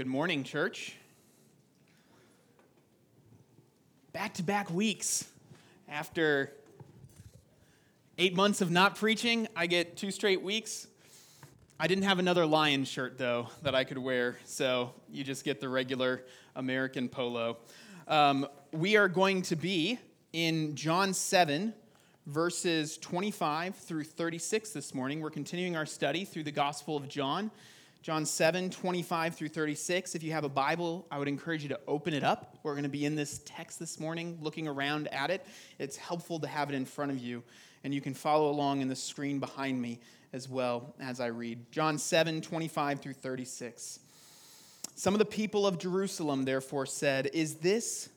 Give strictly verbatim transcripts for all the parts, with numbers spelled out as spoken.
good morning, church. Back-to-back weeks. After eight months of not preaching, I get two straight weeks. I didn't have another lion shirt, though, that I could wear, so you just get the regular American polo. Um, we are going to be in John seven, verses twenty-five through thirty-six this morning. We're continuing our study through the Gospel of John. John seven, twenty-five through thirty-six. If you have a Bible, I would encourage you to open it up. We're going to be in this text this morning, looking around at it. It's helpful to have it in front of you, and you can follow along in the screen behind me as well as I read. John seven, twenty-five through thirty-six. Some of the people of Jerusalem therefore said, Is this,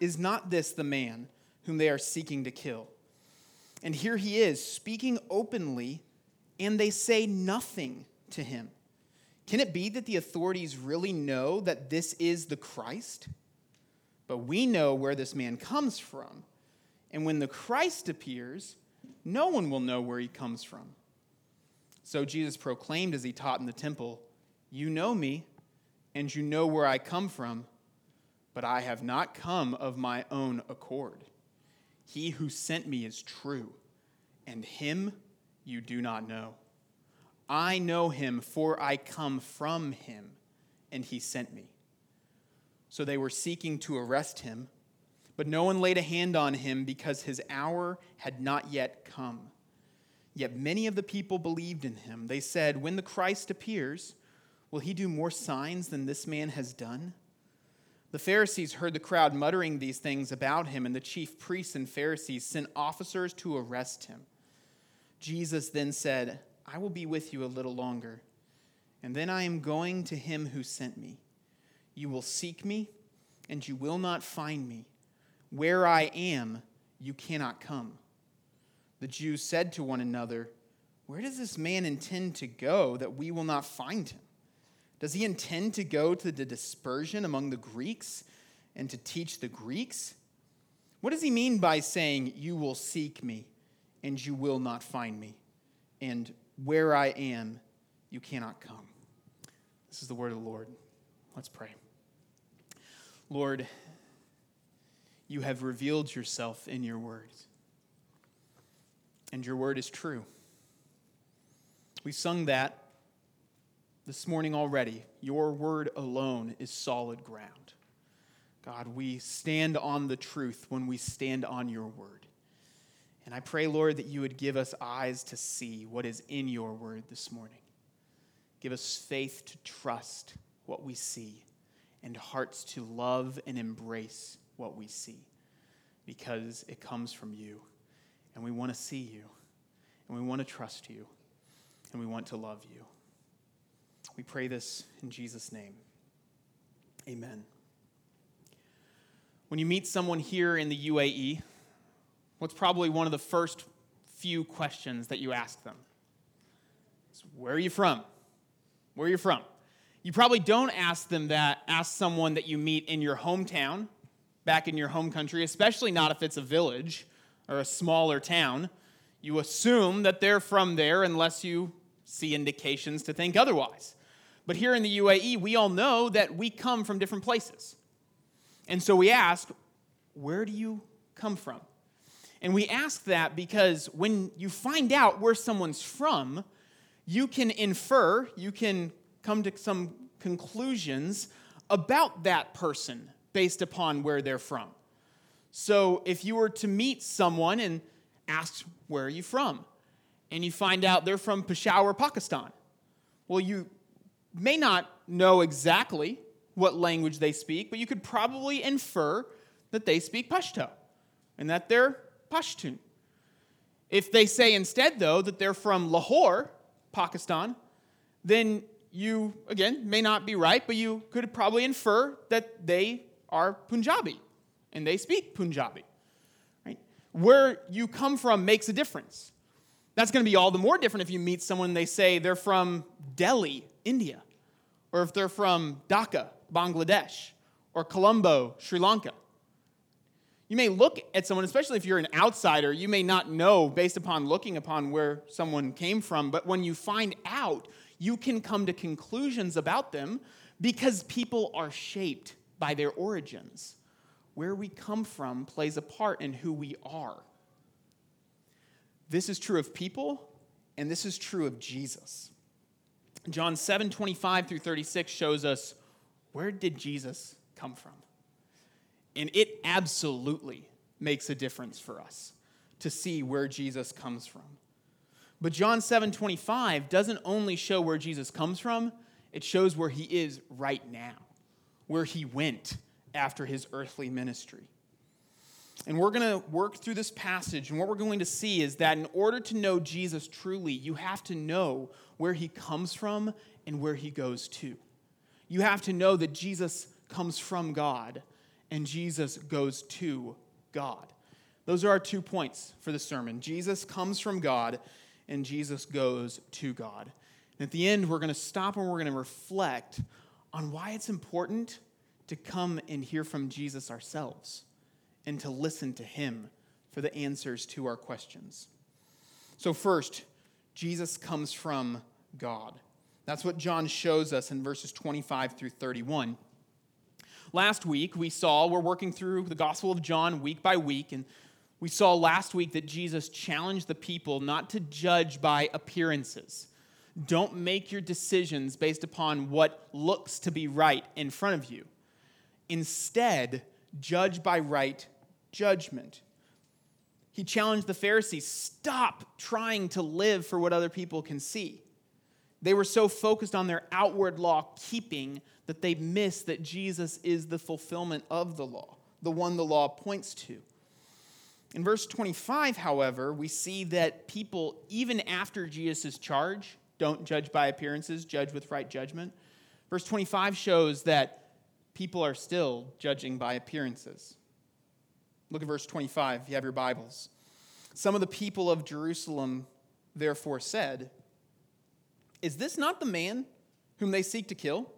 is not this the man whom they are seeking to kill? And here he is, speaking openly, and they say nothing to him. Can it be that the authorities really know that this is the Christ? But we know where this man comes from. And when the Christ appears, no one will know where he comes from. So Jesus proclaimed as he taught in the temple, You know me, and you know where I come from, but I have not come of my own accord. He who sent me is true, and him you do not know. I know him, for I come from him, and he sent me. So they were seeking to arrest him, but no one laid a hand on him because his hour had not yet come. Yet many of the people believed in him. They said, When the Christ appears, will he do more signs than this man has done? The Pharisees heard the crowd muttering these things about him, and the chief priests and Pharisees sent officers to arrest him. Jesus then said, I will be with you a little longer, and then I am going to him who sent me. You will seek me, and you will not find me. Where I am, you cannot come. The Jews said to one another, Where does this man intend to go that we will not find him? Does he intend to go to the dispersion among the Greeks and to teach the Greeks? What does he mean by saying, You will seek me, and you will not find me? And where I am, you cannot come. This is the word of the Lord. Let's pray. Lord, you have revealed yourself in your word, and your word is true. We sung that this morning already. Your word alone is solid ground. God, we stand on the truth when we stand on your word. And I pray, Lord, that you would give us eyes to see what is in your word this morning. Give us faith to trust what we see and hearts to love and embrace what we see, because it comes from you, and we want to see you, and we want to trust you, and we want to love you. We pray this in Jesus' name. Amen. When you meet someone here in the U A E, what's probably one of the first few questions that you ask them? It's, where are you from? Where are you from? You probably don't ask them that, ask someone that you meet in your hometown, back in your home country, especially not if it's a village or a smaller town. You assume that they're from there unless you see indications to think otherwise. But here in the U A E, we all know that we come from different places. And so we ask, where do you come from? And we ask that because when you find out where someone's from, you can infer, you can come to some conclusions about that person based upon where they're from. So if you were to meet someone and ask, where are you from? And you find out they're from Peshawar, Pakistan. Well, you may not know exactly what language they speak, but you could probably infer that they speak Pashto and that they're Pashtun. If they say instead, though, that they're from Lahore, Pakistan, then you, again, may not be right, but you could probably infer that they are Punjabi, and they speak Punjabi. Right? Where you come from makes a difference. That's going to be all the more different if you meet someone and they say they're from Delhi, India, or if they're from Dhaka, Bangladesh, or Colombo, Sri Lanka. You may look at someone, especially if you're an outsider, you may not know based upon looking upon where someone came from, but when you find out, you can come to conclusions about them because people are shaped by their origins. Where we come from plays a part in who we are. This is true of people, and this is true of Jesus. John seven, twenty-five through thirty-six shows us, where did Jesus come from? And it absolutely makes a difference for us to see where Jesus comes from. But John seven, twenty-five doesn't only show where Jesus comes from, it shows where he is right now, where he went after his earthly ministry. And we're going to work through this passage, and what we're going to see is that in order to know Jesus truly, you have to know where he comes from and where he goes to. You have to know that Jesus comes from God and Jesus goes to God. Those are our two points for the sermon. Jesus comes from God and Jesus goes to God. And at the end, we're going to stop and we're going to reflect on why it's important to come and hear from Jesus ourselves, and to listen to him for the answers to our questions. So first, Jesus comes from God. That's what John shows us in verses twenty-five through thirty-one. Last week, we saw, we're working through the Gospel of John week by week, and we saw last week that Jesus challenged the people not to judge by appearances. Don't make your decisions based upon what looks to be right in front of you. Instead, judge by right judgment. He challenged the Pharisees, stop trying to live for what other people can see. They were so focused on their outward law keeping that they missed that Jesus is the fulfillment of the law, the one the law points to. In verse twenty-five, however, we see that people, even after Jesus' charge, don't judge by appearances, judge with right judgment. Verse twenty-five shows that people are still judging by appearances. Look at verse twenty-five, if you have your Bibles. Some of the people of Jerusalem therefore said, "Is this not the man whom they seek to kill?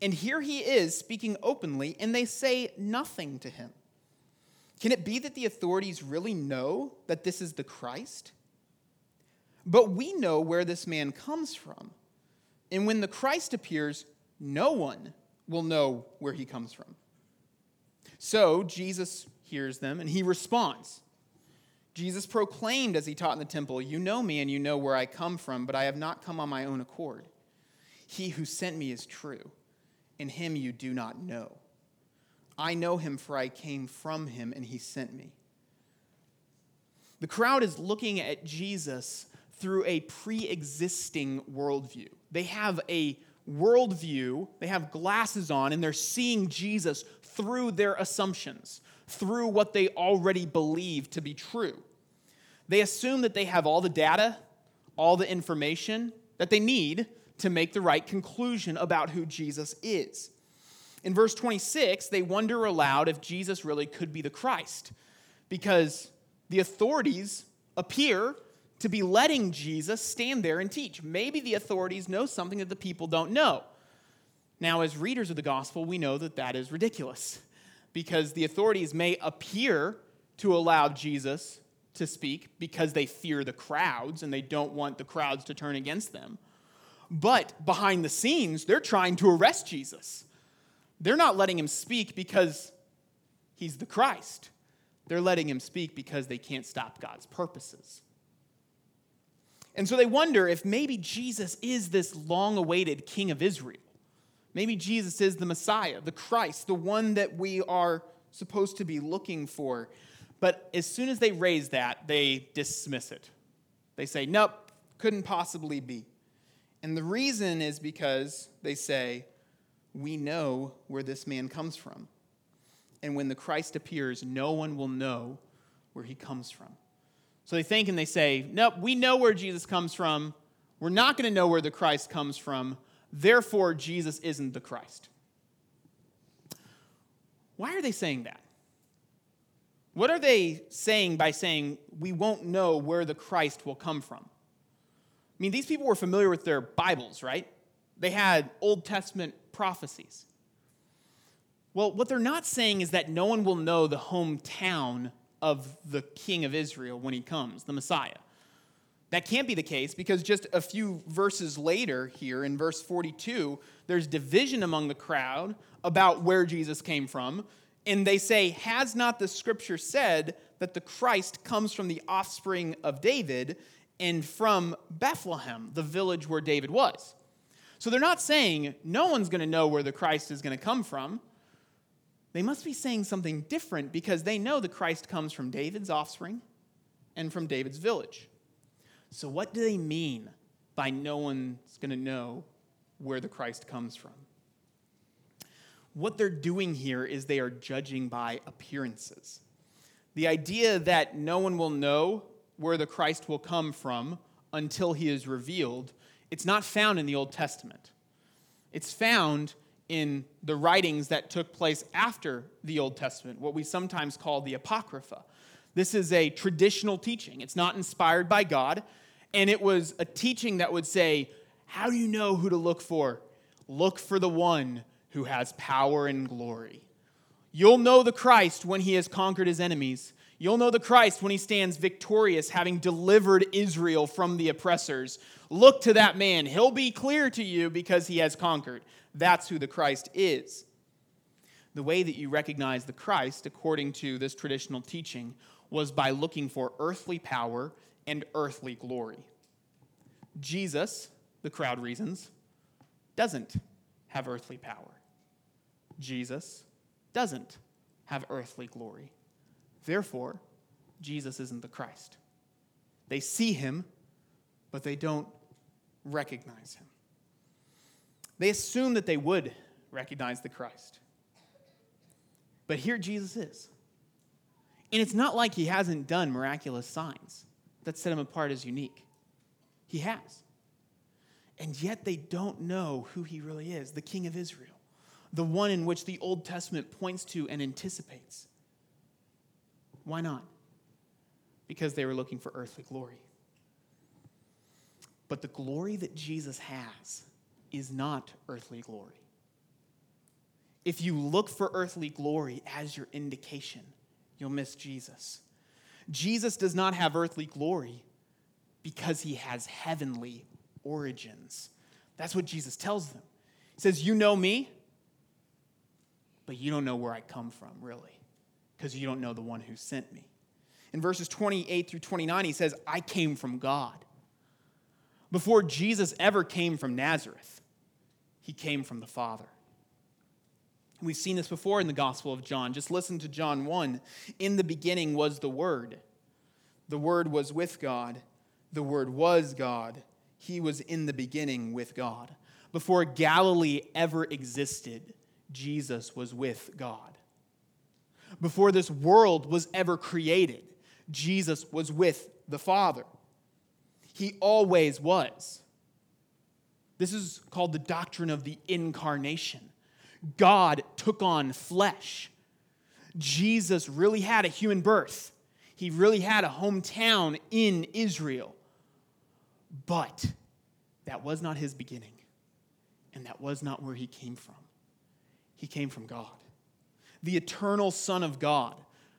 And here he is speaking openly, and they say nothing to him. Can it be that the authorities really know that this is the Christ? But we know where this man comes from. And when the Christ appears, no one will know where he comes from." So Jesus hears them, and he responds. Jesus proclaimed as he taught in the temple, "You know me, and you know where I come from, but I have not come on my own accord. He who sent me is true, and him you do not know. I know him, for I came from him, and he sent me." The crowd is looking at Jesus through a pre-existing worldview. They have a worldview, they have glasses on, and they're seeing Jesus through their assumptions, through what they already believe to be true. They assume that they have all the data, all the information that they need to make the right conclusion about who Jesus is. In verse twenty-six, they wonder aloud if Jesus really could be the Christ, because the authorities appear to be letting Jesus stand there and teach. Maybe the authorities know something that the people don't know. Now, as readers of the gospel, we know that that is ridiculous, because the authorities may appear to allow Jesus to speak because they fear the crowds and they don't want the crowds to turn against them. But behind the scenes, they're trying to arrest Jesus. They're not letting him speak because he's the Christ. They're letting him speak because they can't stop God's purposes. And so they wonder if maybe Jesus is this long-awaited King of Israel. Maybe Jesus is the Messiah, the Christ, the one that we are supposed to be looking for. But as soon as they raise that, they dismiss it. They say, nope, couldn't possibly be. And the reason is because they say, we know where this man comes from. And when the Christ appears, no one will know where he comes from. So they think and they say, nope, we know where Jesus comes from. We're not going to know where the Christ comes from. Therefore, Jesus isn't the Christ. Why are they saying that? What are they saying by saying we won't know where the Christ will come from? I mean, these people were familiar with their Bibles, right? They had Old Testament prophecies. Well, what they're not saying is that no one will know the hometown of the King of Israel when he comes, the Messiah. That can't be the case because just a few verses later here in verse forty-two, there's division among the crowd about where Jesus came from. And they say, has not the scripture said that the Christ comes from the offspring of David and from Bethlehem, the village where David was? So they're not saying no one's going to know where the Christ is going to come from. They must be saying something different because they know the Christ comes from David's offspring and from David's village. So what do they mean by no one's going to know where the Christ comes from? What they're doing here is they are judging by appearances. The idea that no one will know where the Christ will come from until he is revealed, it's not found in the Old Testament. It's found in the writings that took place after the Old Testament, what we sometimes call the Apocrypha. This is a traditional teaching. It's not inspired by God. And it was a teaching that would say, how do you know who to look for? Look for the one who has power and glory. You'll know the Christ when he has conquered his enemies. You'll know the Christ when he stands victorious, having delivered Israel from the oppressors. Look to that man. He'll be clear to you because he has conquered. That's who the Christ is. The way that you recognize the Christ, according to this traditional teaching, was by looking for earthly power and earthly glory. Jesus, the crowd reasons, doesn't have earthly power. Jesus doesn't have earthly glory. Therefore, Jesus isn't the Christ. They see him, but they don't recognize him. They assume that they would recognize the Christ. But here Jesus is. And it's not like he hasn't done miraculous signs that set him apart as unique. He has. And yet they don't know who he really is, the King of Israel, the one in which the Old Testament points to and anticipates. Why not? Because they were looking for earthly glory. But the glory that Jesus has is not earthly glory. If you look for earthly glory as your indication, you'll miss Jesus. Jesus does not have earthly glory because he has heavenly origins. That's what Jesus tells them. He says, you know me, but you don't know where I come from, really, because you don't know the one who sent me. In verses twenty-eight through twenty-nine, he says, I came from God. Before Jesus ever came from Nazareth, he came from the Father. We've seen this before in the Gospel of John. Just listen to John one. In the beginning was the Word. The Word was with God. The Word was God. He was in the beginning with God. Before Galilee ever existed, Jesus was with God. Before this world was ever created, Jesus was with the Father. He always was. This is called the doctrine of the incarnation. God took on flesh. Jesus really had a human birth. He really had a hometown in Israel. But that was not his beginning. And that was not where he came from. He came from God. The eternal Son of God,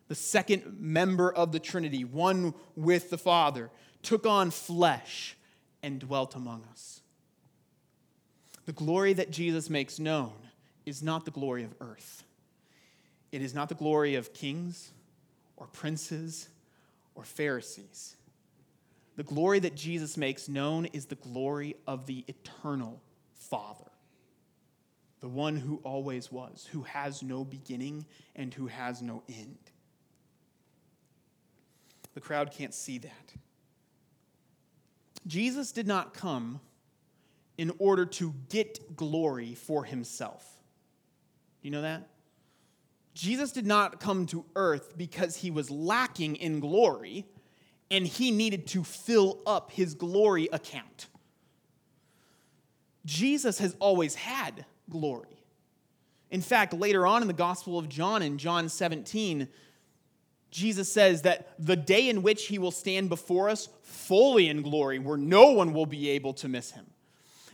the second member of the Trinity, one with the Father, took on flesh and dwelt among us. The glory that Jesus makes known is not the glory of earth. It is not the glory of kings or princes or Pharisees. The glory that Jesus makes known is the glory of the eternal Father, the one who always was, who has no beginning and who has no end. The crowd can't see that. Jesus did not come in order to get glory for himself. You know that? Jesus did not come to earth because he was lacking in glory and he needed to fill up his glory account. Jesus has always had glory. In fact, later on in the Gospel of John, in John seventeen, Jesus says that the day in which he will stand before us fully in glory, where no one will be able to miss him.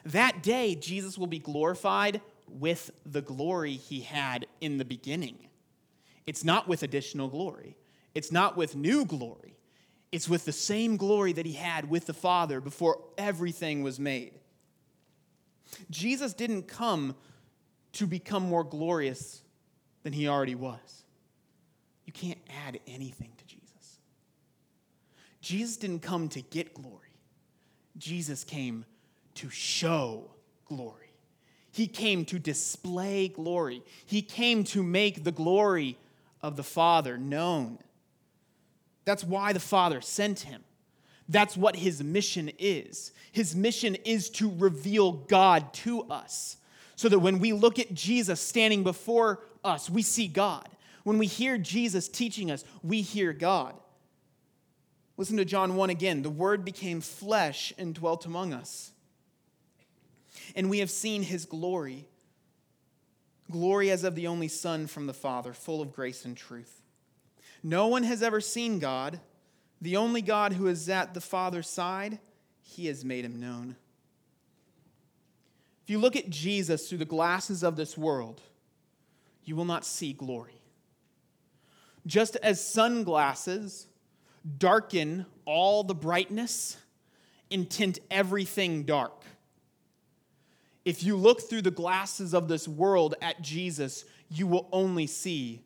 That day, Jesus will be glorified with the glory he had in the beginning. It's not with additional glory. It's not with new glory. It's with the same glory that he had with the Father before everything was made. Jesus didn't come to become more glorious than he already was. You can't add anything to Jesus. Jesus didn't come to get glory. Jesus came to show glory. He came to display glory. He came to make the glory of the Father known. That's why the Father sent him. That's what his mission is. His mission is to reveal God to us, so that when we look at Jesus standing before us, we see God. When we hear Jesus teaching us, we hear God. Listen to John one again. The Word became flesh and dwelt among us, and we have seen his glory, glory as of the only Son from the Father, full of grace and truth. No one has ever seen God. The only God who is at the Father's side, he has made him known. If you look at Jesus through the glasses of this world, you will not see glory. Just as sunglasses darken all the brightness and tint everything dark, if you look through the glasses of this world at Jesus, you will only see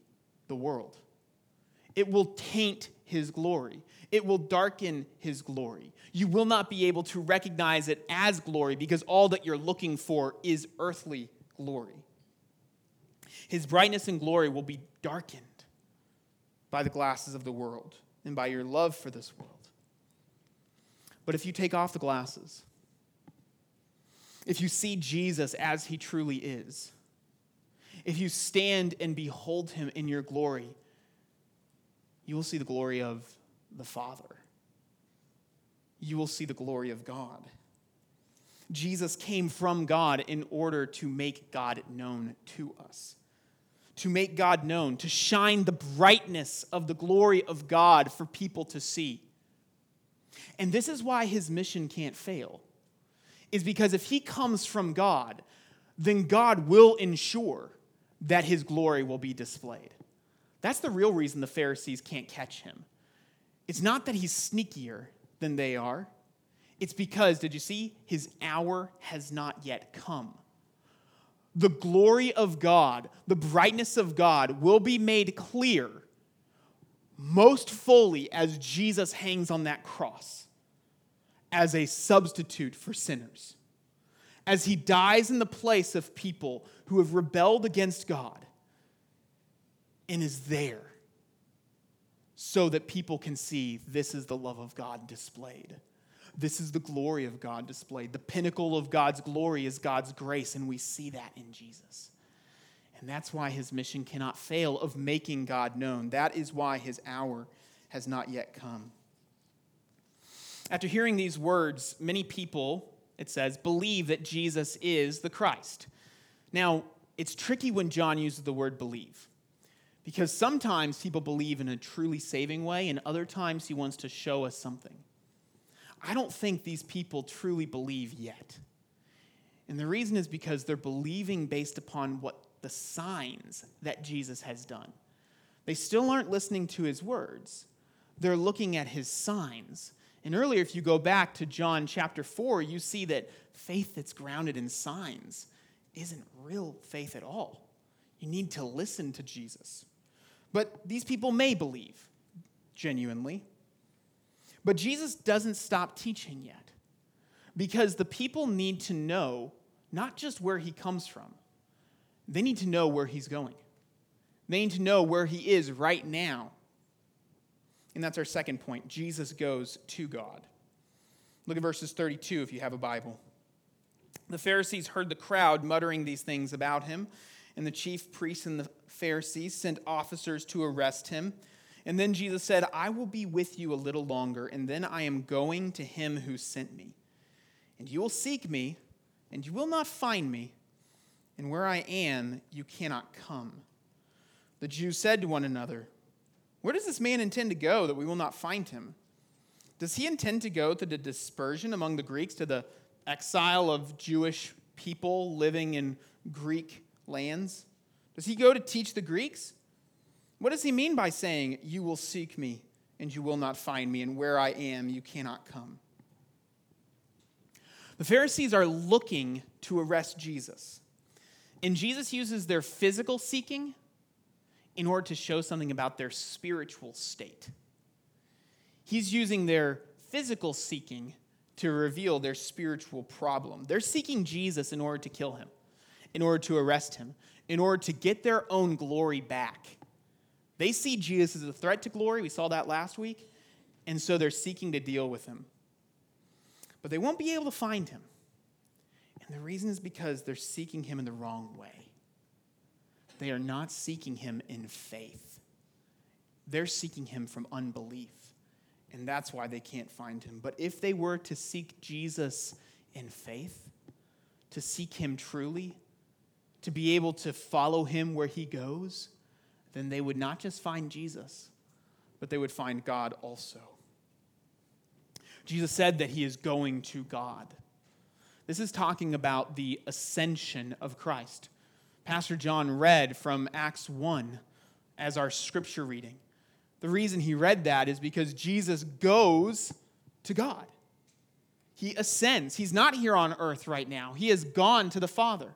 the world. It will taint his glory. It will darken his glory. You will not be able to recognize it as glory because all that you're looking for is earthly glory. His brightness and glory will be darkened by the glasses of the world and by your love for this world. But if you take off the glasses, if you see Jesus as he truly is, if you stand and behold him in your glory, you will see the glory of the Father. You will see the glory of God. Jesus came from God in order to make God known to us, to make God known, to shine the brightness of the glory of God for people to see. And this is why his mission can't fail, is because if he comes from God, then God will ensure that his glory will be displayed. That's the real reason the Pharisees can't catch him. It's not that he's sneakier than they are. It's because, did you see? His hour has not yet come. The glory of God, the brightness of God will be made clear most fully as Jesus hangs on that cross as a substitute for sinners, as he dies in the place of people who have rebelled against God, and is there so that people can see this is the love of God displayed. This is the glory of God displayed. The pinnacle of God's glory is God's grace, and we see that in Jesus. And that's why his mission cannot fail of making God known. That is why his hour has not yet come. After hearing these words, many people, it says, believe that Jesus is the Christ. Now, it's tricky when John uses the word believe, because sometimes people believe in a truly saving way, and other times he wants to show us something. I don't think these people truly believe yet. And the reason is because they're believing based upon what the signs that Jesus has done. They still aren't listening to his words. They're looking at his signs. And earlier, if you go back to John chapter four, you see that faith that's grounded in signs isn't real faith at all. You need to listen to Jesus. But these people may believe genuinely. But Jesus doesn't stop teaching yet, because the people need to know not just where he comes from. They need to know where he's going. They need to know where he is right now. And that's our second point. Jesus goes to God. Look at verses thirty-two if you have a Bible. The Pharisees heard the crowd muttering these things about him, and the chief priests and the Pharisees sent officers to arrest him. And then Jesus said, I will be with you a little longer, and then I am going to him who sent me. And you will seek me, and you will not find me, and where I am, you cannot come. The Jews said to one another, where does this man intend to go that we will not find him? Does he intend to go to the dispersion among the Greeks, to the exile of Jewish people living in Greek lands? Does he go to teach the Greeks? What does he mean by saying, you will seek me and you will not find me, and where I am, you cannot come." The Pharisees are looking to arrest Jesus, and Jesus uses their physical seeking in order to show something about their spiritual state. He's using their physical seeking to reveal their spiritual problem. They're seeking Jesus in order to kill him, in order to arrest him, in order to get their own glory back. They see Jesus as a threat to glory. We saw that last week. And so they're seeking to deal with him. But they won't be able to find him. And the reason is because they're seeking him in the wrong way. They are not seeking him in faith. They're seeking him from unbelief. And that's why they can't find him. But if they were to seek Jesus in faith, to seek him truly, to be able to follow him where he goes, then they would not just find Jesus, but they would find God also. Jesus said that he is going to God. This is talking about the ascension of Christ. Pastor John read from Acts one as our scripture reading. The reason he read that is because Jesus goes to God. He ascends. He's not here on earth right now. He has gone to the Father.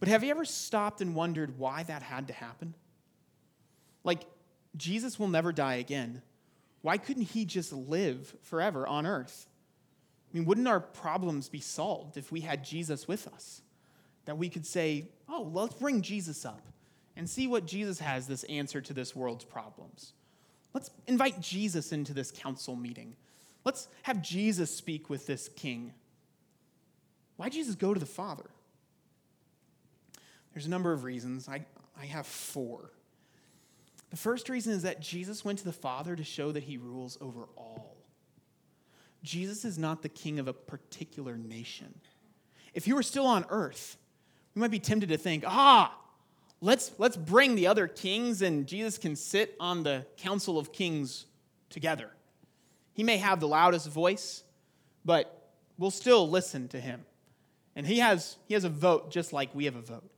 But have you ever stopped and wondered why that had to happen? Like, Jesus will never die again. Why couldn't he just live forever on earth? I mean, wouldn't our problems be solved if we had Jesus with us? That we could say, oh, let's bring Jesus up and see what Jesus has this answer to this world's problems. Let's invite Jesus into this council meeting. Let's have Jesus speak with this king. Why Jesus go to the Father? There's a number of reasons. I, I have four. The first reason is that Jesus went to the Father to show that he rules over all. Jesus is not the king of a particular nation. If he were still on earth, we might be tempted to think, ah, Let's, let's bring the other kings, and Jesus can sit on the council of kings together. He may have the loudest voice, but we'll still listen to him. And he has, he has a vote just like we have a vote.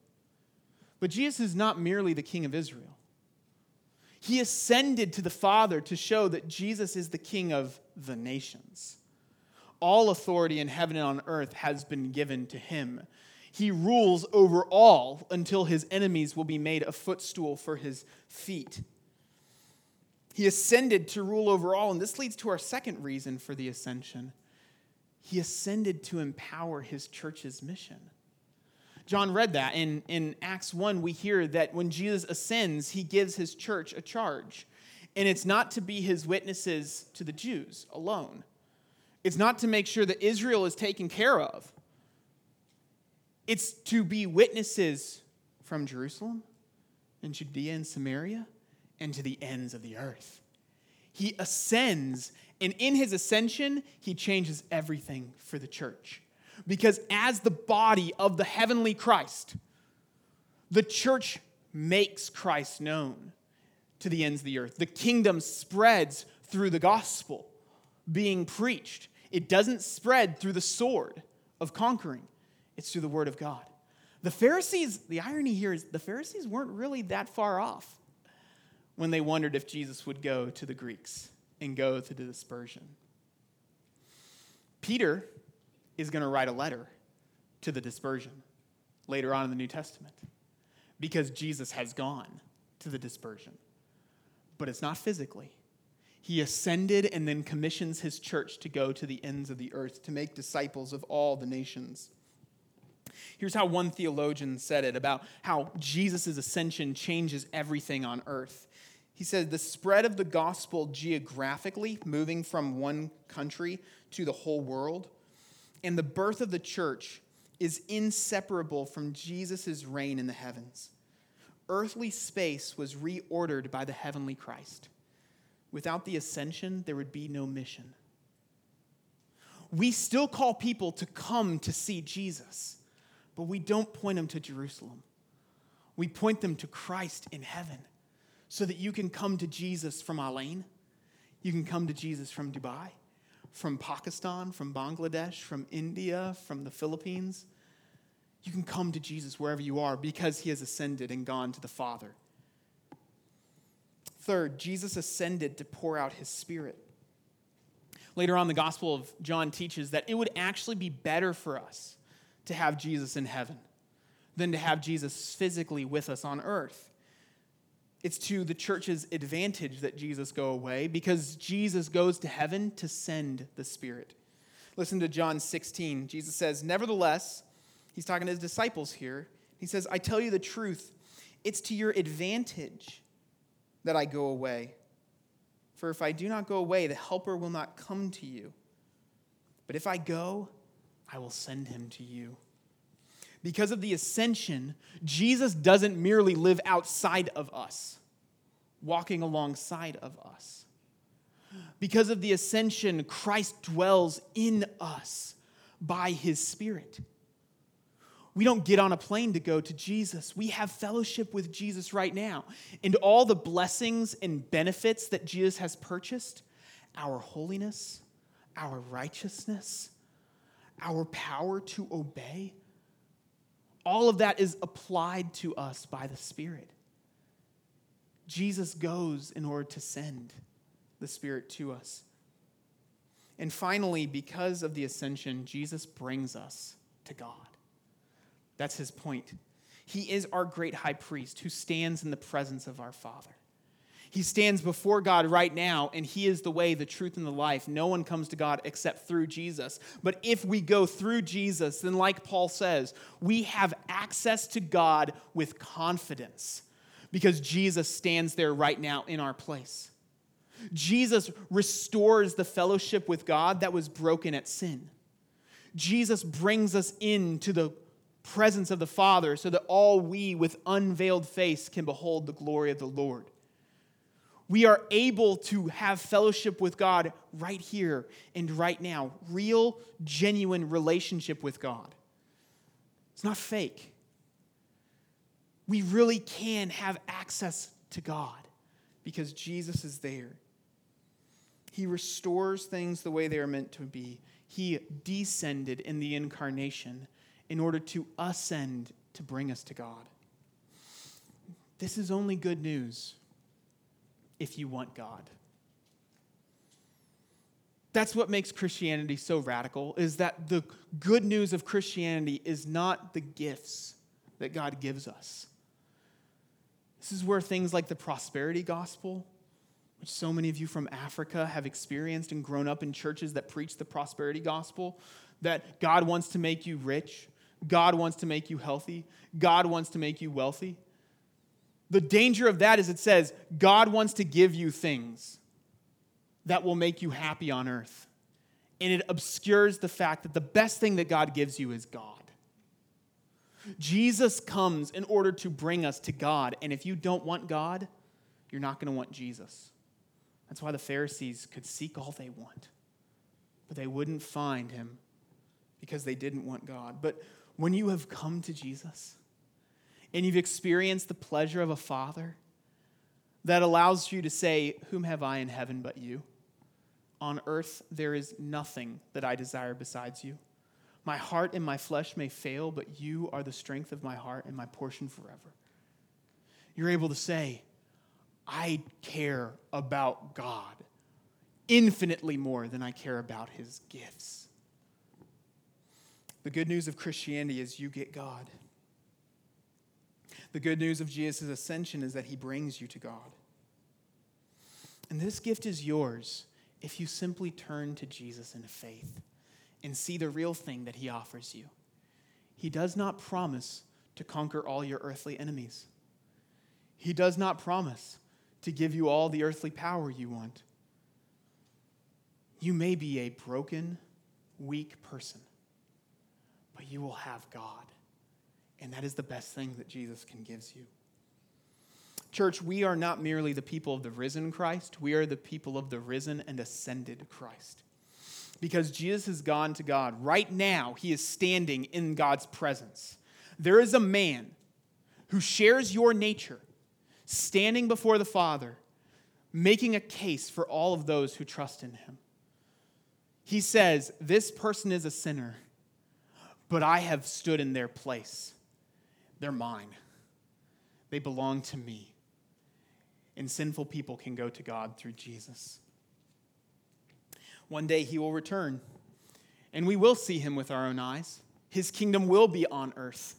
But Jesus is not merely the king of Israel. He ascended to the Father to show that Jesus is the king of the nations. All authority in heaven and on earth has been given to him. He rules over all until his enemies will be made a footstool for his feet. He ascended to rule over all, and this leads to our second reason for the ascension. He ascended to empower his church's mission. John read that in, in Acts one. We hear that when Jesus ascends, he gives his church a charge. And it's not to be his witnesses to the Jews alone. It's not to make sure that Israel is taken care of. It's to be witnesses from Jerusalem and Judea and Samaria and to the ends of the earth. He ascends, and in his ascension, he changes everything for the church. Because as the body of the heavenly Christ, the church makes Christ known to the ends of the earth. The kingdom spreads through the gospel being preached. It doesn't spread through the sword of conquering. It's through the word of God. The Pharisees, the irony here is the Pharisees weren't really that far off when they wondered if Jesus would go to the Greeks and go to the dispersion. Peter is going to write a letter to the dispersion later on in the New Testament because Jesus has gone to the dispersion. But it's not physically. He ascended and then commissions his church to go to the ends of the earth to make disciples of all the nations. Here's how one theologian said it about how Jesus' ascension changes everything on earth. He said, the spread of the gospel geographically, moving from one country to the whole world, and the birth of the church is inseparable from Jesus' reign in the heavens. Earthly space was reordered by the heavenly Christ. Without the ascension, there would be no mission. We still call people to come to see Jesus. But we don't point them to Jerusalem. We point them to Christ in heaven so that you can come to Jesus from Al Ain. You can come to Jesus from Dubai, from Pakistan, from Bangladesh, from India, from the Philippines. You can come to Jesus wherever you are because he has ascended and gone to the Father. Third, Jesus ascended to pour out his Spirit. Later on, the Gospel of John teaches that it would actually be better for us to have Jesus in heaven than to have Jesus physically with us on earth. It's to the church's advantage that Jesus go away, because Jesus goes to heaven to send the Spirit. Listen to John sixteen. Jesus says, nevertheless, he's talking to his disciples here. He says, I tell you the truth, it's to your advantage that I go away. For if I do not go away, the Helper will not come to you. But if I go, I will send him to you. Because of the ascension, Jesus doesn't merely live outside of us, walking alongside of us. Because of the ascension, Christ dwells in us by his Spirit. We don't get on a plane to go to Jesus. We have fellowship with Jesus right now. And all the blessings and benefits that Jesus has purchased, our holiness, our righteousness, our power to obey, all of that is applied to us by the Spirit. Jesus goes in order to send the Spirit to us. And finally, because of the ascension, Jesus brings us to God. That's his point. He is our great high priest who stands in the presence of our Father. He stands before God right now, and he is the way, the truth, and the life. No one comes to God except through Jesus. But if we go through Jesus, then like Paul says, we have access to God with confidence because Jesus stands there right now in our place. Jesus restores the fellowship with God that was broken at sin. Jesus brings us into the presence of the Father so that all we with unveiled face can behold the glory of the Lord. We are able to have fellowship with God right here and right now. Real, genuine relationship with God. It's not fake. We really can have access to God because Jesus is there. He restores things the way they are meant to be. He descended in the incarnation in order to ascend to bring us to God. This is only good news if you want God. That's what makes Christianity so radical, is that the good news of Christianity is not the gifts that God gives us. This is where things like the prosperity gospel, which so many of you from Africa have experienced and grown up in churches that preach the prosperity gospel, that God wants to make you rich, God wants to make you healthy, God wants to make you wealthy. The danger of that is it says, God wants to give you things that will make you happy on earth. And it obscures the fact that the best thing that God gives you is God. Jesus comes in order to bring us to God. And if you don't want God, you're not going to want Jesus. That's why the Pharisees could seek all they want, but they wouldn't find him because they didn't want God. But when you have come to Jesus, and you've experienced the pleasure of a Father that allows you to say, whom have I in heaven but you? On earth, there is nothing that I desire besides you. My heart and my flesh may fail, but you are the strength of my heart and my portion forever. You're able to say, I care about God infinitely more than I care about his gifts. The good news of Christianity is you get God. The good news of Jesus' ascension is that he brings you to God. And this gift is yours if you simply turn to Jesus in faith and see the real thing that he offers you. He does not promise to conquer all your earthly enemies. He does not promise to give you all the earthly power you want. You may be a broken, weak person, but you will have God. And that is the best thing that Jesus can give you. Church, we are not merely the people of the risen Christ. We are the people of the risen and ascended Christ. Because Jesus has gone to God. Right now, he is standing in God's presence. There is a man who shares your nature, standing before the Father, making a case for all of those who trust in him. He says, this person is a sinner, but I have stood in their place. They're mine. They belong to me. and sinful people can go to God through Jesus. One day he will return, and we will see him with our own eyes. His kingdom will be on earth,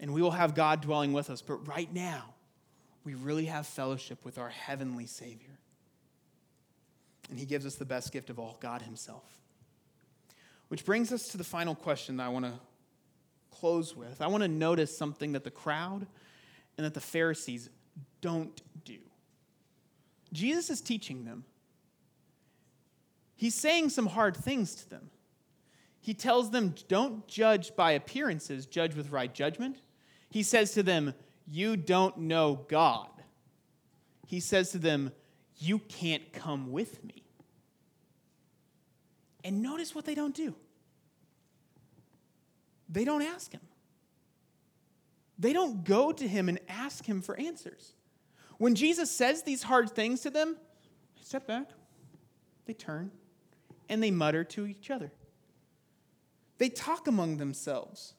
and we will have God dwelling with us. But right now, we really have fellowship with our heavenly Savior. And he gives us the best gift of all, God himself. Which brings us to the final question that I want to close with. I want to notice something that the crowd and that the Pharisees don't do. Jesus is teaching them. He's saying some hard things to them. He tells them, don't judge by appearances, judge with right judgment. He says to them, you don't know God. He says to them, you can't come with me. And notice what they don't do. They don't ask him. They don't go to him and ask him for answers. When Jesus says these hard things to them, they step back, they turn, and they mutter to each other. They talk among themselves.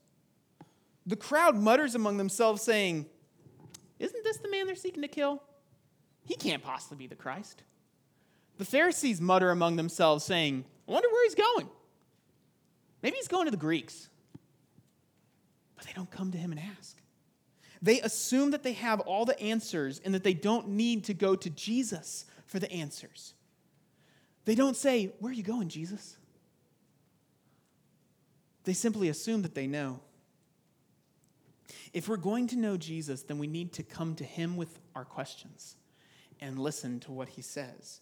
The crowd mutters among themselves, saying, isn't this the man they're seeking to kill? He can't possibly be the Christ. The Pharisees mutter among themselves, saying, I wonder where he's going. Maybe he's going to the Greeks. But they don't come to him and ask. They assume that they have all the answers and that they don't need to go to Jesus for the answers. They don't say, where are you going, Jesus? They simply assume that they know. If we're going to know Jesus, then we need to come to him with our questions and listen to what he says.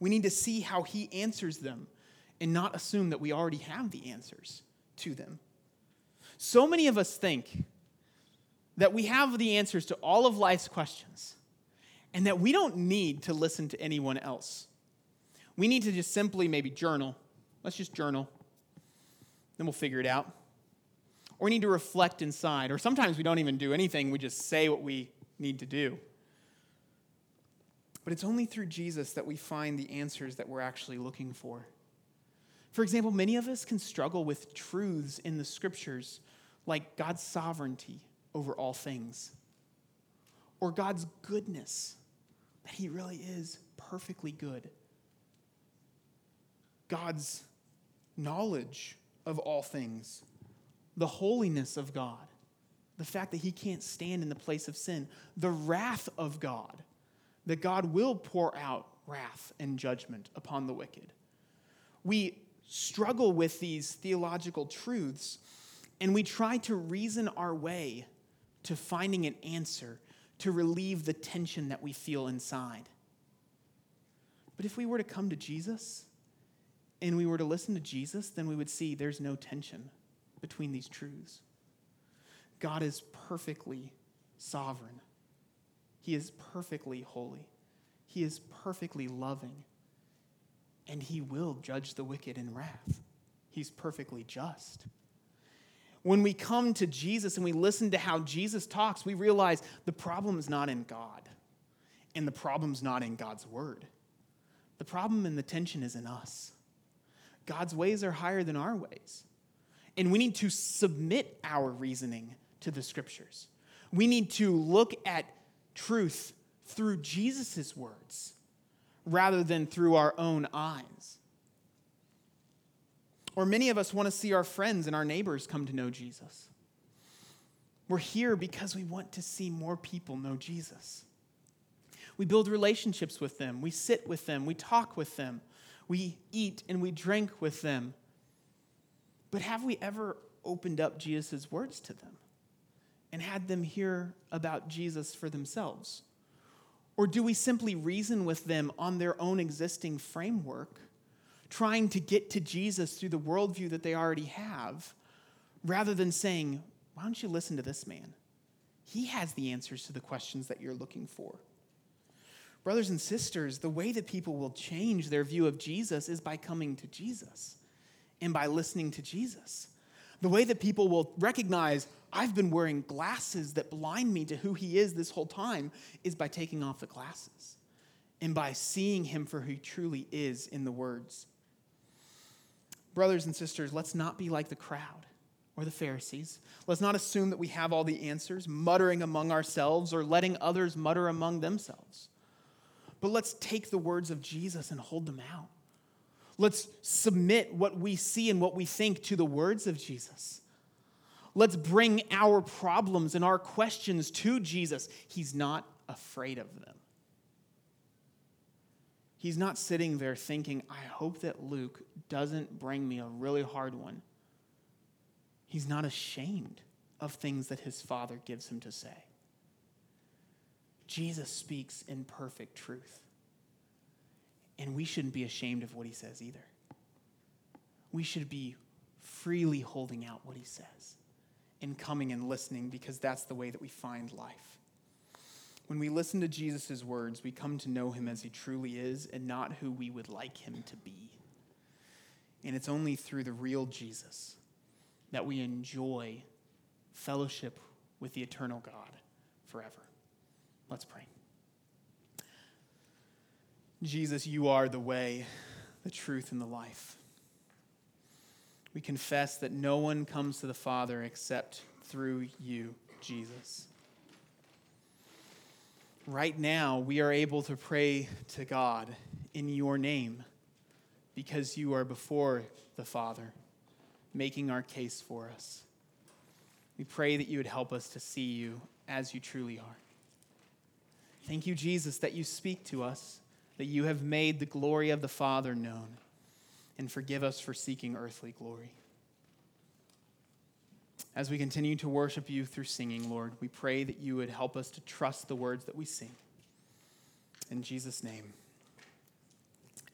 We need to see how he answers them and not assume that we already have the answers to them. So many of us think that we have the answers to all of life's questions and that we don't need to listen to anyone else. We need to just simply maybe journal. Let's just journal. Then we'll figure it out. Or we need to reflect inside. Or sometimes we don't even do anything. We just say what we need to do. But it's only through Jesus that we find the answers that we're actually looking for. For example, many of us can struggle with truths in the scriptures like God's sovereignty over all things or God's goodness, that he really is perfectly good, God's knowledge of all things, the holiness of God, the fact that he can't stand in the place of sin, the wrath of God, that God will pour out wrath and judgment upon the wicked. We struggle with these theological truths, and we try to reason our way to finding an answer to relieve the tension that we feel inside. But if we were to come to Jesus, and we were to listen to Jesus, then we would see there's no tension between these truths. God is perfectly sovereign. He is perfectly holy. He is perfectly loving. And he will judge the wicked in wrath. He's perfectly just. When we come to Jesus and we listen to how Jesus talks, we realize the problem's not in God. And the problem's not in God's word. The problem and the tension is in us. God's ways are higher than our ways. And we need to submit our reasoning to the scriptures. We need to look at truth through Jesus' words rather than through our own eyes. Or many of us want to see our friends and our neighbors come to know Jesus. We're here because we want to see more people know Jesus. We build relationships with them. We sit with them. We talk with them. We eat and we drink with them. But have we ever opened up Jesus' words to them and had them hear about Jesus for themselves? Or do we simply reason with them on their own existing framework, trying to get to Jesus through the worldview that they already have, rather than saying, why don't you listen to this man? He has the answers to the questions that you're looking for. Brothers and sisters, the way that people will change their view of Jesus is by coming to Jesus and by listening to Jesus. The way that people will recognize, I've been wearing glasses that blind me to who he is this whole time, is by taking off the glasses and by seeing him for who he truly is in the words. Brothers and sisters, let's not be like the crowd or the Pharisees. Let's not assume that we have all the answers, muttering among ourselves or letting others mutter among themselves. But let's take the words of Jesus and hold them out. Let's submit what we see and what we think to the words of Jesus. Let's bring our problems and our questions to Jesus. He's not afraid of them. He's not sitting there thinking, I hope that Luke doesn't bring me a really hard one. He's not ashamed of things that his Father gives him to say. Jesus speaks in perfect truth. And we shouldn't be ashamed of what he says either. We should be freely holding out what he says and coming and listening, because that's the way that we find life. When we listen to Jesus' words, we come to know him as he truly is and not who we would like him to be. And it's only through the real Jesus that we enjoy fellowship with the eternal God forever. Let's pray. Jesus, you are the way, the truth, and the life. We confess that no one comes to the Father except through you, Jesus. Right now, we are able to pray to God in your name because you are before the Father, making our case for us. We pray that you would help us to see you as you truly are. Thank you, Jesus, that you speak to us, that you have made the glory of the Father known, and forgive us for seeking earthly glory. As we continue to worship you through singing, Lord, we pray that you would help us to trust the words that we sing. In Jesus' name,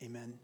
amen.